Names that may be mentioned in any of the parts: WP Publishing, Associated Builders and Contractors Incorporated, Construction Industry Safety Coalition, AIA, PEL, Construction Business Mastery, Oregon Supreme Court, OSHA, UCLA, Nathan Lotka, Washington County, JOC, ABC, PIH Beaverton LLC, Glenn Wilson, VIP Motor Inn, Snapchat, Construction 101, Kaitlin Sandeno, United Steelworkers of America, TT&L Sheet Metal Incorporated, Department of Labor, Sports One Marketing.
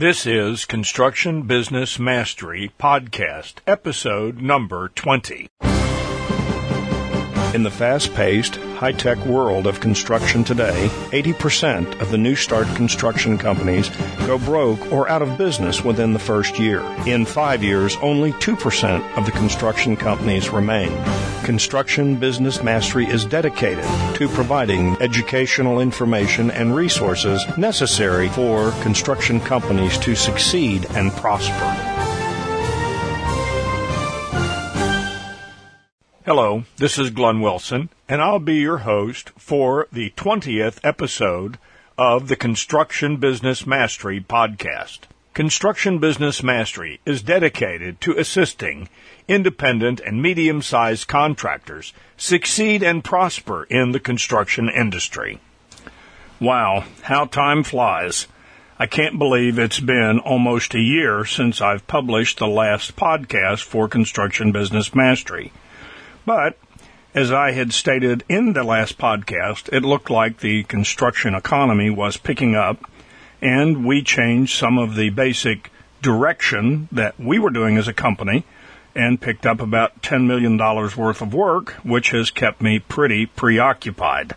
This is Construction Business Mastery Podcast, episode number 20. In the fast-paced, high-tech world of construction today, 80% of the new start construction companies go broke or out of business within the first year. In 5 years, only 2% of the construction companies remain. Construction Business Mastery is dedicated to providing educational information and resources necessary for construction companies to succeed and prosper. Hello, this is Glenn Wilson, and I'll be your host for the 20th episode of the Construction Business Mastery podcast. Construction Business Mastery is dedicated to assisting independent and medium-sized contractors succeed and prosper in the construction industry. Wow, how time flies. I can't believe it's been almost a year since I've published the last podcast for Construction Business Mastery. But, as I had stated in the last podcast, it looked like the construction economy was picking up, and we changed some of the basic direction that we were doing as a company and picked up about $10 million worth of work, which has kept me pretty preoccupied.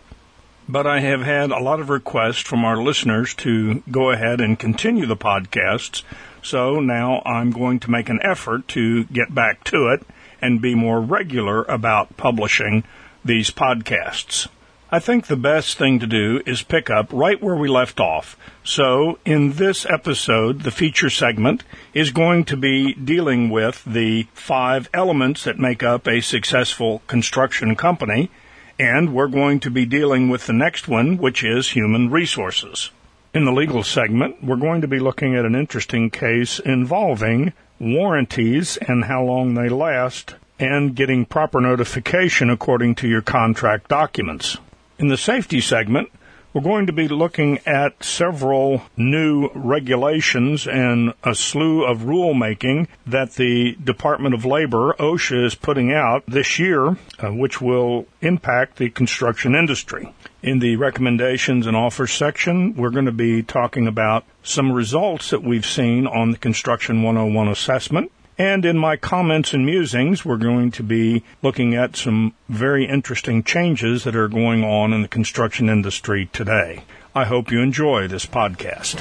But I have had a lot of requests from our listeners to go ahead and continue the podcasts, so now I'm going to make an effort to get back to it and be more regular about publishing these podcasts. I think the best thing to do is pick up right where we left off. So in this episode, the feature segment is going to be dealing with the 5 elements that make up a successful construction company, and we're going to be dealing with the next one, which is human resources. In the legal segment, we're going to be looking at an interesting case involving warranties and how long they last, and getting proper notification according to your contract documents. In the safety segment, we're going to be looking at several new regulations and a slew of rulemaking that the Department of Labor, OSHA, is putting out this year, which will impact the construction industry. In the recommendations and offers section, we're going to be talking about some results that we've seen on the Construction 101 assessment. And in my comments and musings, we're going to be looking at some very interesting changes that are going on in the construction industry today. I hope you enjoy this podcast.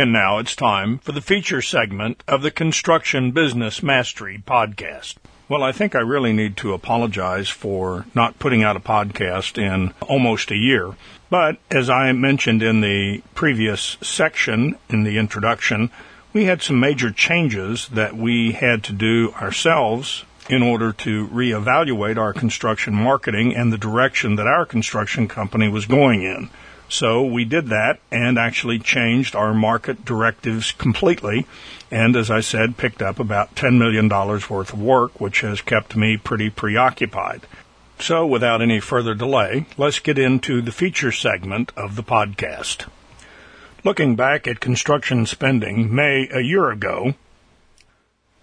And now it's time for the feature segment of the Construction Business Mastery podcast. Well, I think I really need to apologize for not putting out a podcast in almost a year. But as I mentioned in the previous section, in the introduction, we had some major changes that we had to do ourselves in order to reevaluate our construction marketing and the direction that our construction company was going in. So we did that and actually changed our market directives completely, and as I said, picked up about $10 million worth of work, which has kept me pretty preoccupied. So without any further delay, let's get into the feature segment of the podcast. Looking back at construction spending a year ago,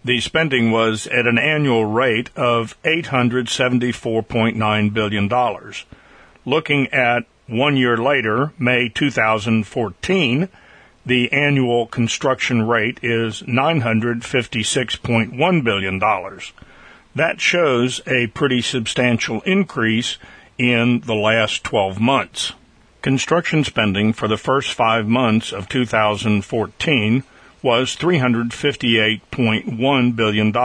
the spending was at an annual rate of $874.9 billion. Looking at 1 year later, May 2014, the annual construction rate is $956.1 billion. That shows a pretty substantial increase in the last 12 months. Construction spending for the first 5 months of 2014 was $358.1 billion.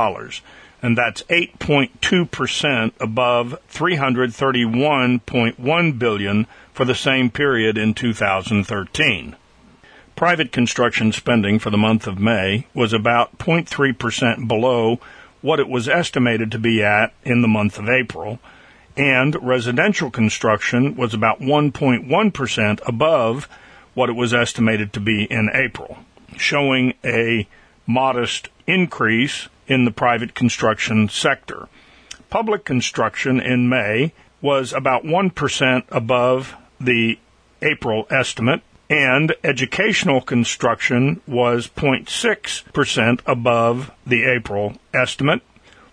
And that's 8.2% above $331.1 billion for the same period in 2013. Private construction spending for the month of May was about 0.3% below what it was estimated to be at in the month of April, and residential construction was about 1.1% above what it was estimated to be in April, showing a modest increase in the private construction sector. Public construction in May was about 1% above the April estimate and educational construction was 0.6% above the April estimate,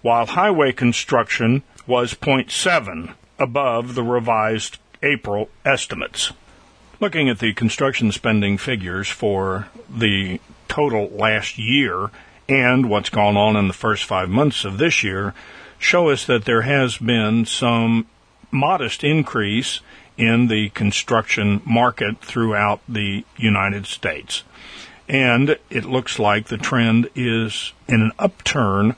while highway construction was 0.7% above the revised April estimates. Looking at the construction spending figures for the total last year and what's gone on in the first 5 months of this year show us that there has been some modest increase in the construction market throughout the United States. And it looks like the trend is in an upturn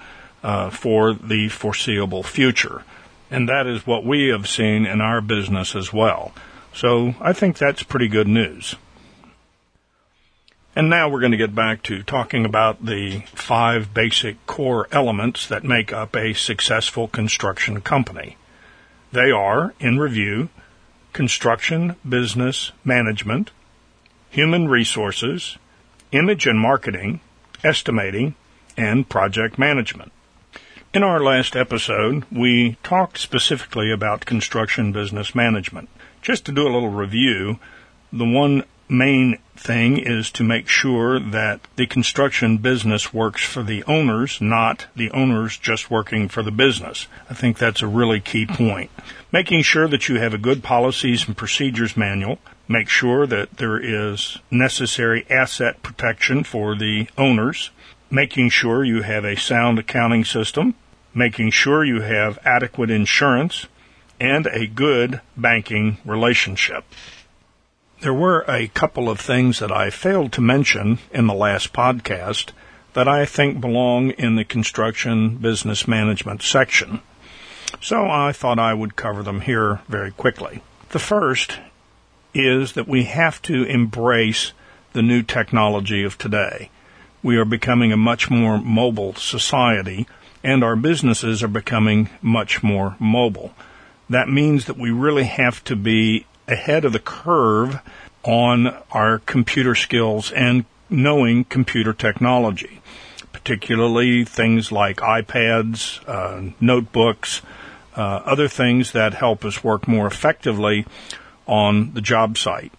for the foreseeable future. And that is what we have seen in our business as well. So I think that's pretty good news. And now we're going to get back to talking about the five basic core elements that make up a successful construction company. They are, in review, construction business management, human resources, image and marketing, estimating, and project management. In our last episode, we talked specifically about construction business management. Just to do a little review, the one main thing is to make sure that the construction business works for the owners, not the owners just working for the business. I think that's a really key point. Making sure that you have a good policies and procedures manual. Make sure that there is necessary asset protection for the owners. Making sure you have a sound accounting system. Making sure you have adequate insurance and a good banking relationship. There were a couple of things that I failed to mention in the last podcast that I think belong in the construction business management section. So I thought I would cover them here very quickly. The first is that we have to embrace the new technology of today. We are becoming a much more mobile society, and our businesses are becoming much more mobile. That means that we really have to be ahead of the curve on our computer skills and knowing computer technology, particularly things like iPads, notebooks, other things that help us work more effectively on the job site.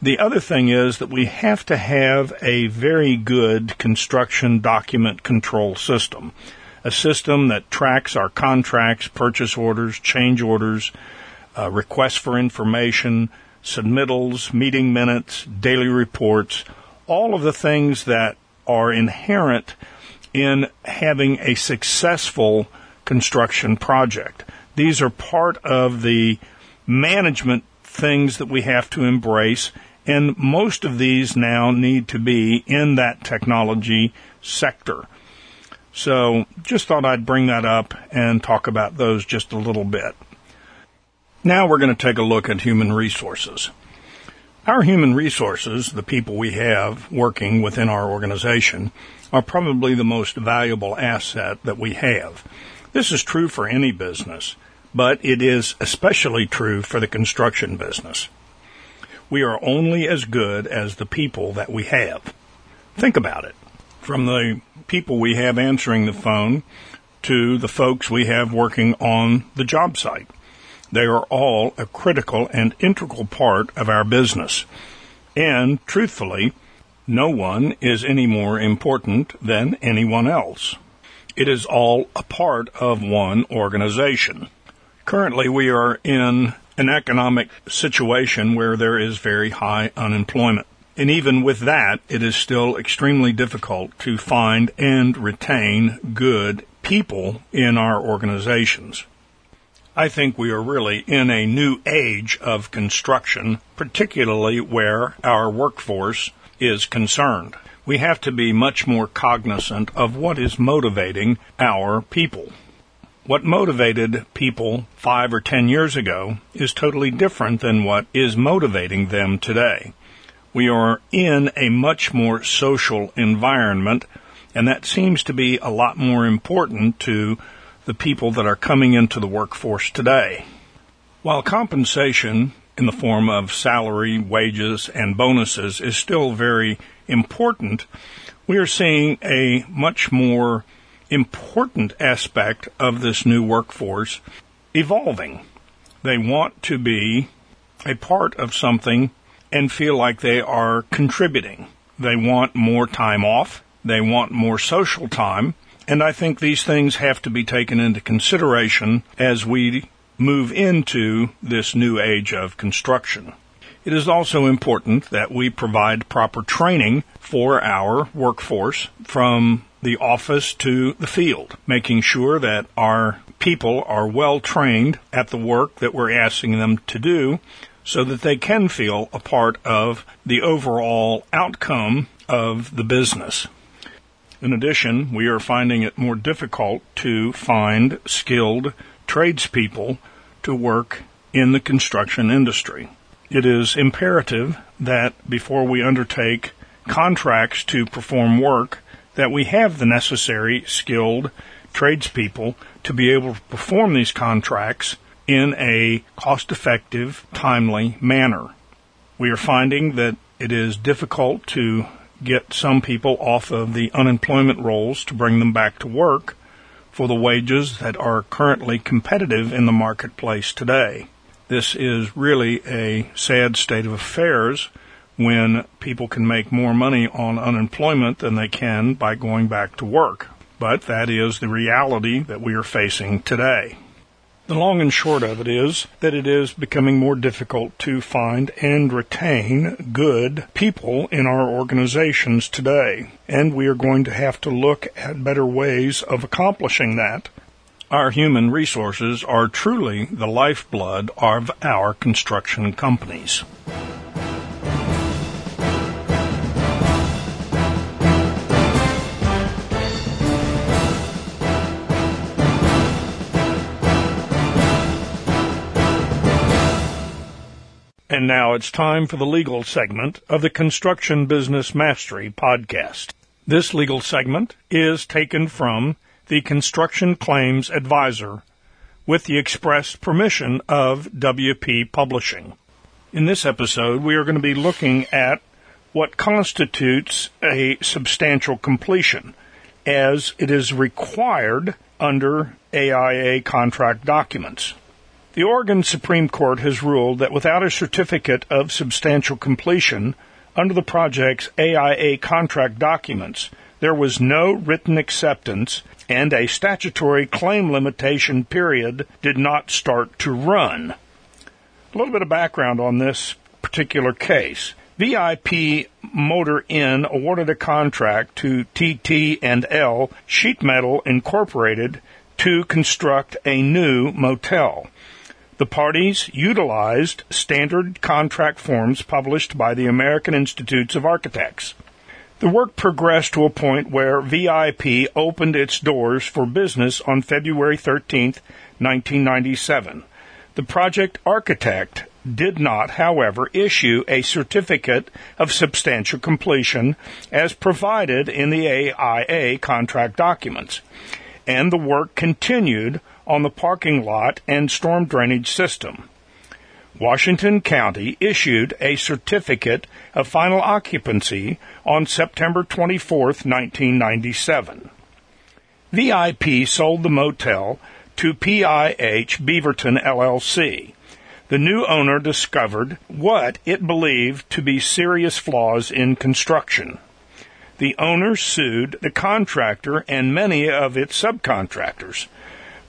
The other thing is that we have to have a very good construction document control system. A system that tracks our contracts, purchase orders, change orders, requests for information, submittals, meeting minutes, daily reports, all of the things that are inherent in having a successful construction project. These are part of the management things that we have to embrace, and most of these now need to be in that technology sector. So just thought I'd bring that up and talk about those just a little bit. Now we're going to take a look at human resources. Our human resources, the people we have working within our organization, are probably the most valuable asset that we have. This is true for any business, but it is especially true for the construction business. We are only as good as the people that we have. Think about it. From the people we have answering the phone to the folks we have working on the job site. They are all a critical and integral part of our business. And, truthfully, no one is any more important than anyone else. It is all a part of one organization. Currently, we are in an economic situation where there is very high unemployment. And even with that, it is still extremely difficult to find and retain good people in our organizations. I think we are really in a new age of construction, particularly where our workforce is concerned. We have to be much more cognizant of what is motivating our people. What motivated people 5 or 10 years ago is totally different than what is motivating them today. We are in a much more social environment, and that seems to be a lot more important to the people that are coming into the workforce today. While compensation in the form of salary, wages, and bonuses is still very important, we are seeing a much more important aspect of this new workforce evolving. They want to be a part of something and feel like they are contributing. They want more time off. They want more social time. And I think these things have to be taken into consideration as we move into this new age of construction. It is also important that we provide proper training for our workforce from the office to the field, making sure that our people are well trained at the work that we're asking them to do so that they can feel a part of the overall outcome of the business. In addition, we are finding it more difficult to find skilled tradespeople to work in the construction industry. It is imperative that before we undertake contracts to perform work, that we have the necessary skilled tradespeople to be able to perform these contracts in a cost-effective, timely manner. We are finding that it is difficult to get some people off of the unemployment rolls to bring them back to work for the wages that are currently competitive in the marketplace today. This is really a sad state of affairs when people can make more money on unemployment than they can by going back to work. But that is the reality that we are facing today. The long and short of it is that it is becoming more difficult to find and retain good people in our organizations today, and we are going to have to look at better ways of accomplishing that. Our human resources are truly the lifeblood of our construction companies. And now it's time for the legal segment of the Construction Business Mastery podcast. This legal segment is taken from the Construction Claims Advisor, with the express permission of WP Publishing. In this episode, we are going to be looking at what constitutes a substantial completion, as it is required under AIA contract documents. The Oregon Supreme Court has ruled that without a certificate of substantial completion under the project's AIA contract documents, there was no written acceptance, and a statutory claim limitation period did not start to run. A little bit of background on this particular case. VIP Motor Inn awarded a contract to TT&L Sheet Metal Incorporated to construct a new motel. The parties utilized standard contract forms published by the American Institutes of Architects. The work progressed to a point where VIP opened its doors for business on February 13, 1997. The project architect did not, however, issue a certificate of substantial completion as provided in the AIA contract documents, and the work continued on the parking lot and storm drainage system. Washington County issued a certificate of final occupancy on September 24, 1997. VIP sold the motel to PIH Beaverton LLC. The new owner discovered what it believed to be serious flaws in construction. The owner sued the contractor and many of its subcontractors.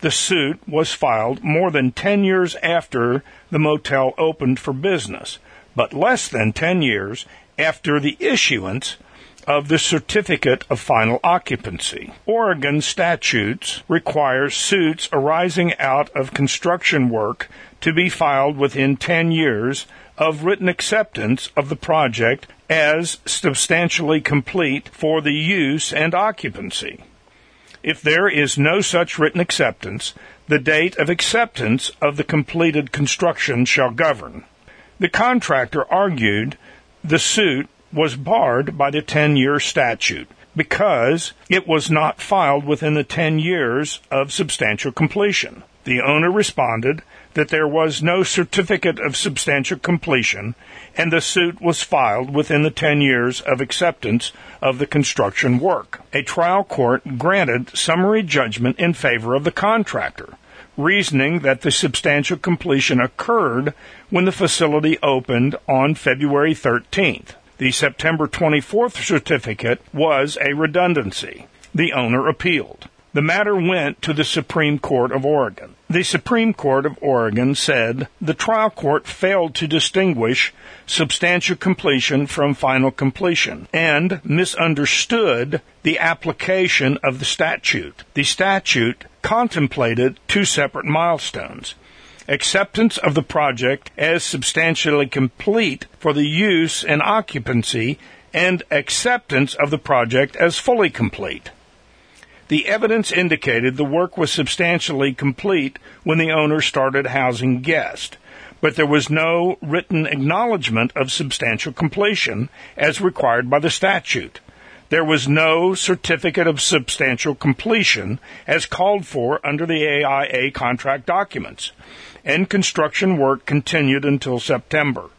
The suit was filed more than 10 years after the motel opened for business, but less than 10 years after the issuance of the Certificate of Final Occupancy. Oregon statutes require suits arising out of construction work to be filed within 10 years of written acceptance of the project as substantially complete for the use and occupancy. If there is no such written acceptance, the date of acceptance of the completed construction shall govern. The contractor argued the suit was barred by the 10-year statute because it was not filed within the 10 years of substantial completion. The owner responded that there was no certificate of substantial completion, and the suit was filed within the 10 years of acceptance of the construction work. A trial court granted summary judgment in favor of the contractor, reasoning that the substantial completion occurred when the facility opened on February 13th. The September 24th certificate was a redundancy. The owner appealed. The matter went to the Supreme Court of Oregon. The Supreme Court of Oregon said the trial court failed to distinguish substantial completion from final completion and misunderstood the application of the statute. The statute contemplated two separate milestones: acceptance of the project as substantially complete for the use and occupancy, and acceptance of the project as fully complete. The evidence indicated the work was substantially complete when the owner started housing guests, but there was no written acknowledgement of substantial completion as required by the statute. There was no certificate of substantial completion as called for under the AIA contract documents, and construction work continued until September.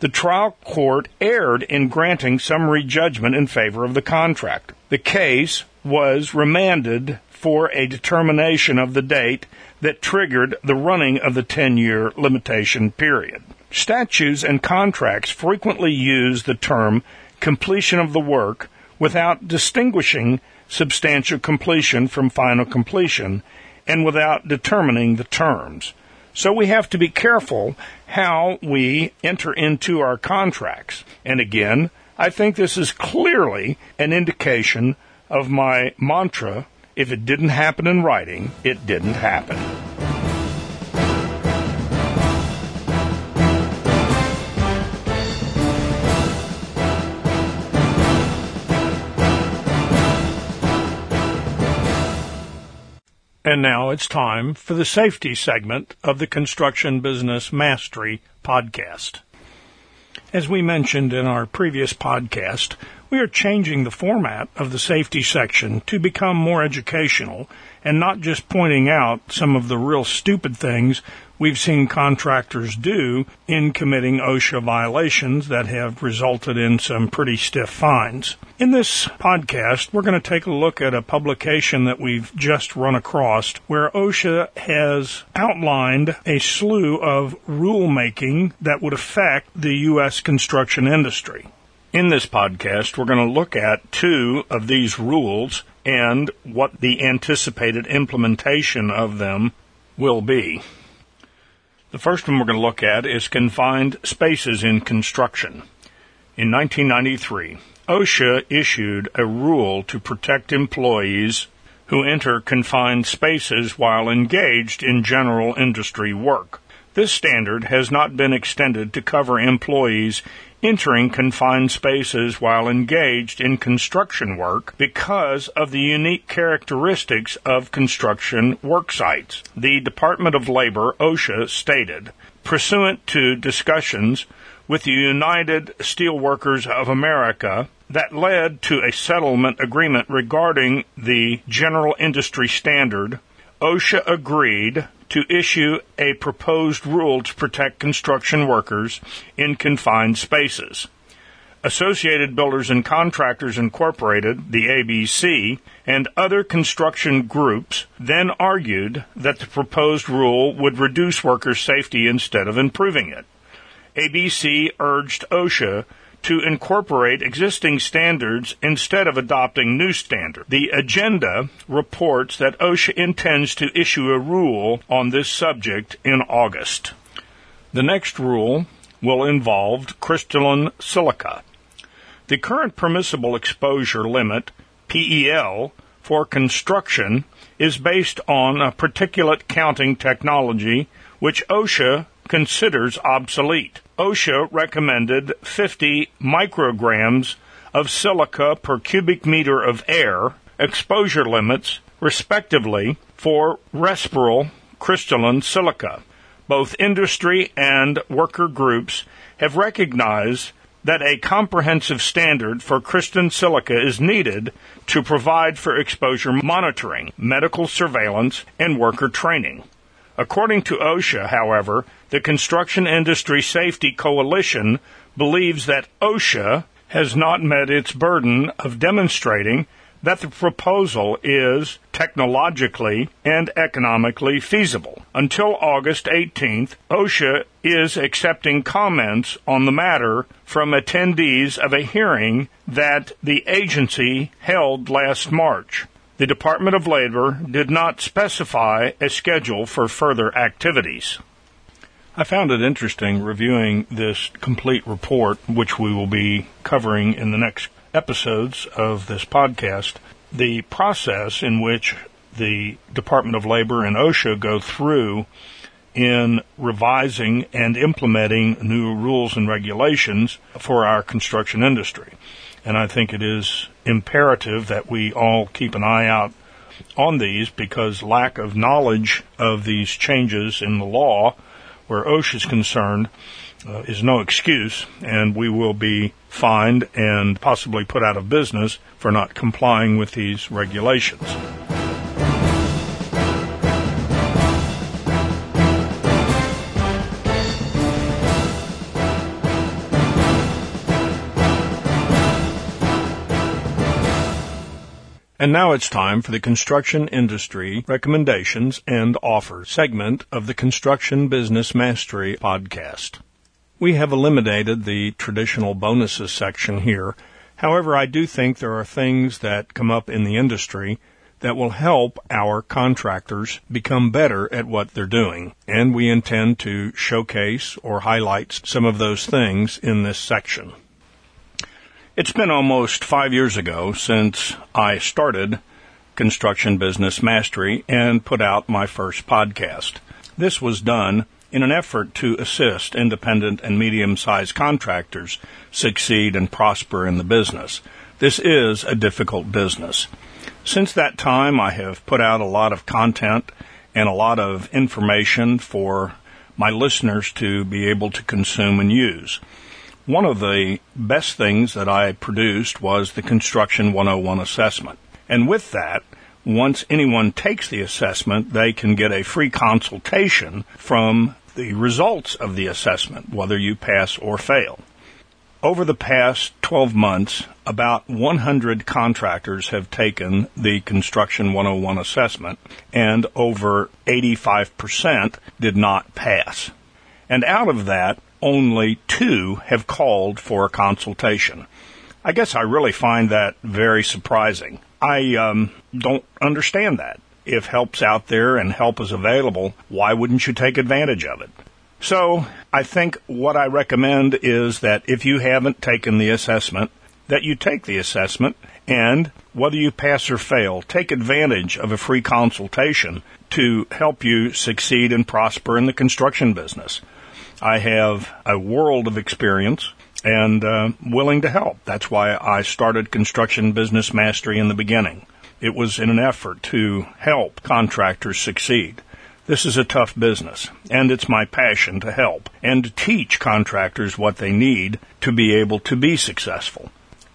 The trial court erred in granting summary judgment in favor of the contractor. The case was remanded for a determination of the date that triggered the running of the 10-year limitation period. Statutes and contracts frequently use the term completion of the work without distinguishing substantial completion from final completion and without determining the terms. So we have to be careful how we enter into our contracts. And again, I think this is clearly an indication of my mantra: if it didn't happen in writing, it didn't happen. And now it's time for the safety segment of the Construction Business Mastery podcast. As we mentioned in our previous podcast, we are changing the format of the safety section to become more educational and not just pointing out some of the real stupid things we've seen contractors do in committing OSHA violations that have resulted in some pretty stiff fines. In this podcast, we're going to take a look at a publication that we've just run across where OSHA has outlined a slew of rulemaking that would affect the U.S. construction industry. In this podcast, we're going to look at two of these rules and what the anticipated implementation of them will be. The first one we're going to look at is confined spaces in construction. In 1993, OSHA issued a rule to protect employees who enter confined spaces while engaged in general industry work. This standard has not been extended to cover employees entering confined spaces while engaged in construction work because of the unique characteristics of construction work sites. The Department of Labor, OSHA, stated, pursuant to discussions with the United Steelworkers of America that led to a settlement agreement regarding the general industry standard, OSHA agreed to issue a proposed rule to protect construction workers in confined spaces. Associated Builders and Contractors Incorporated, the ABC, and other construction groups then argued that the proposed rule would reduce workers' safety instead of improving it. ABC urged OSHA to incorporate existing standards instead of adopting new standards. The agenda reports that OSHA intends to issue a rule on this subject in August. The next rule will involve crystalline silica. The current permissible exposure limit, PEL, for construction is based on a particulate counting technology which OSHA considers obsolete. OSHA recommended 50 micrograms of silica per cubic meter of air, exposure limits, respectively, for respiral crystalline silica. Both industry and worker groups have recognized that a comprehensive standard for crystalline silica is needed to provide for exposure monitoring, medical surveillance, and worker training. According to OSHA, however, the Construction Industry Safety Coalition believes that OSHA has not met its burden of demonstrating that the proposal is technologically and economically feasible. Until August 18th, OSHA is accepting comments on the matter from attendees of a hearing that the agency held last March. The Department of Labor did not specify a schedule for further activities. I found it interesting reviewing this complete report, which we will be covering in the next episodes of this podcast, the process in which the Department of Labor and OSHA go through in revising and implementing new rules and regulations for our construction industry. And I think it is imperative that we all keep an eye out on these, because lack of knowledge of these changes in the law, where OSHA is concerned, is no excuse, and we will be fined and possibly put out of business for not complying with these regulations. And now it's time for the Construction Industry Recommendations and Offers segment of the Construction Business Mastery podcast. We have eliminated the traditional bonuses section here. However, I do think there are things that come up in the industry that will help our contractors become better at what they're doing, and we intend to showcase or highlight some of those things in this section. It's been almost 5 years ago since I started Construction Business Mastery and put out my first podcast. This was done in an effort to assist independent and medium-sized contractors succeed and prosper in the business. This is a difficult business. Since that time, I have put out a lot of content and a lot of information for my listeners to be able to consume and use. One of the best things that I produced was the Construction 101 assessment. And with that, once anyone takes the assessment, they can get a free consultation from the results of the assessment, whether you pass or fail. Over the past 12 months, about 100 contractors have taken the Construction 101 assessment, and over 85% did not pass. And out of that, only 2 have called for a consultation. I guess I really find that very surprising. I don't understand that. If help's out there and help is available, why wouldn't you take advantage of it? So I think what I recommend is that if you haven't taken the assessment, that you take the assessment, and whether you pass or fail, take advantage of a free consultation to help you succeed and prosper in the construction business. I have a world of experience and willing to help. That's why I started Construction Business Mastery in the beginning. It was in an effort to help contractors succeed. This is a tough business, and it's my passion to help and to teach contractors what they need to be able to be successful.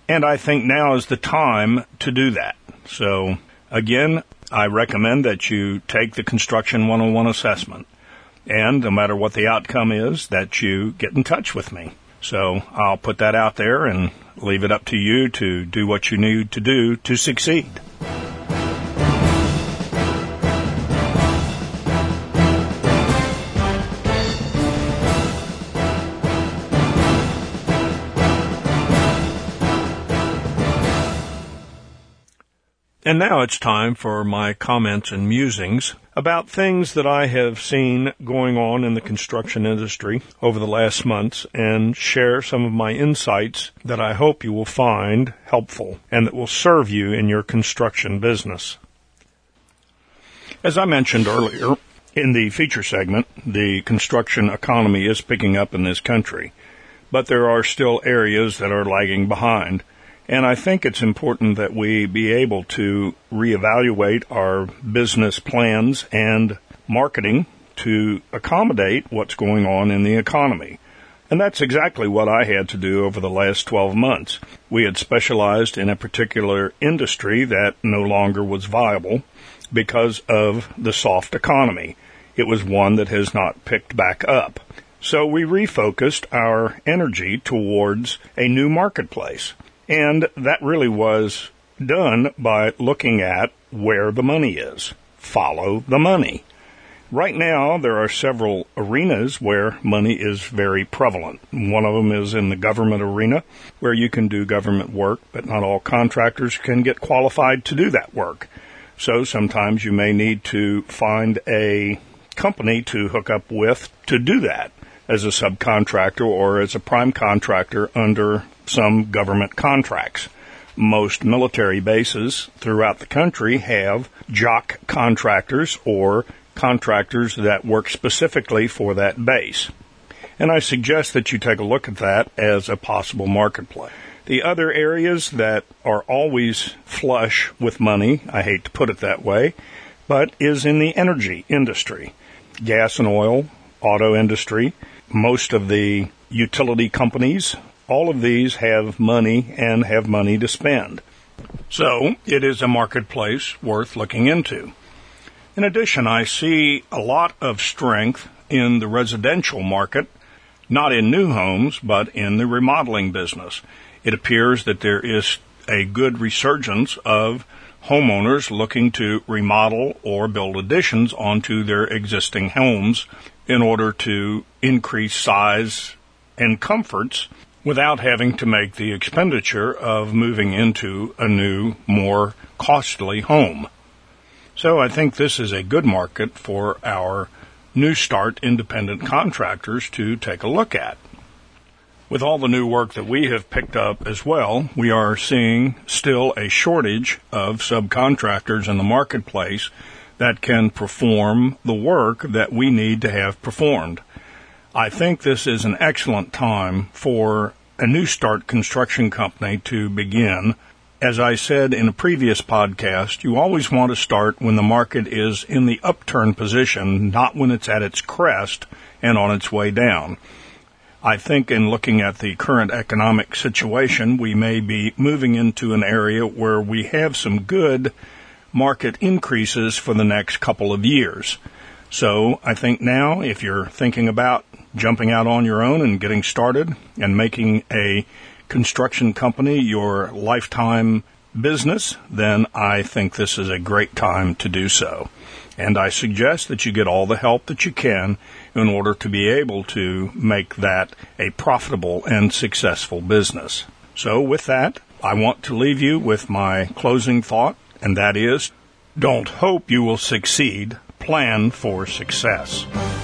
And I think now is the time to do that. So, again, I recommend that you take the Construction 101 assessment. And no matter what the outcome is, that you get in touch with me. So I'll put that out there and leave it up to you to do what you need to do to succeed. And now it's time for my comments and musings about things that I have seen going on in the construction industry over the last months, and share some of my insights that I hope you will find helpful and that will serve you in your construction business. As I mentioned earlier in the feature segment, the construction economy is picking up in this country, but there are still areas that are lagging behind. And I think it's important that we be able to reevaluate our business plans and marketing to accommodate what's going on in the economy. And that's exactly what I had to do over the last 12 months. We had specialized in a particular industry that no longer was viable because of the soft economy. It was one that has not picked back up. So we refocused our energy towards a new marketplace. And that really was done by looking at where the money is. Follow the money. Right now, there are several arenas where money is very prevalent. One of them is in the government arena, where you can do government work, but not all contractors can get qualified to do that work. So sometimes you may need to find a company to hook up with to do that as a subcontractor or as a prime contractor under some government contracts. Most military bases throughout the country have JOC contractors or contractors that work specifically for that base. And I suggest that you take a look at that as a possible marketplace. The other areas that are always flush with money, I hate to put it that way, but is in the energy industry. Gas and oil, auto industry, most of the utility companies, all of these have money and have money to spend. So it is a marketplace worth looking into. In addition, I see a lot of strength in the residential market, not in new homes, but in the remodeling business. It appears that there is a good resurgence of homeowners looking to remodel or build additions onto their existing homes in order to increase size and comforts without having to make the expenditure of moving into a new, more costly home. So I think this is a good market for our New Start independent contractors to take a look at. With all the new work that we have picked up as well, we are seeing still a shortage of subcontractors in the marketplace that can perform the work that we need to have performed. I think this is an excellent time for a New Start construction company to begin. As I said in a previous podcast, you always want to start when the market is in the upturn position, not when it's at its crest and on its way down. I think in looking at the current economic situation, we may be moving into an area where we have some good market increases for the next couple of years. So I think now, if you're thinking about jumping out on your own and getting started and making a construction company your lifetime business, then I think this is a great time to do so. And I suggest that you get all the help that you can in order to be able to make that a profitable and successful business. So with that, I want to leave you with my closing thought, and that is, don't hope you will succeed, plan for success.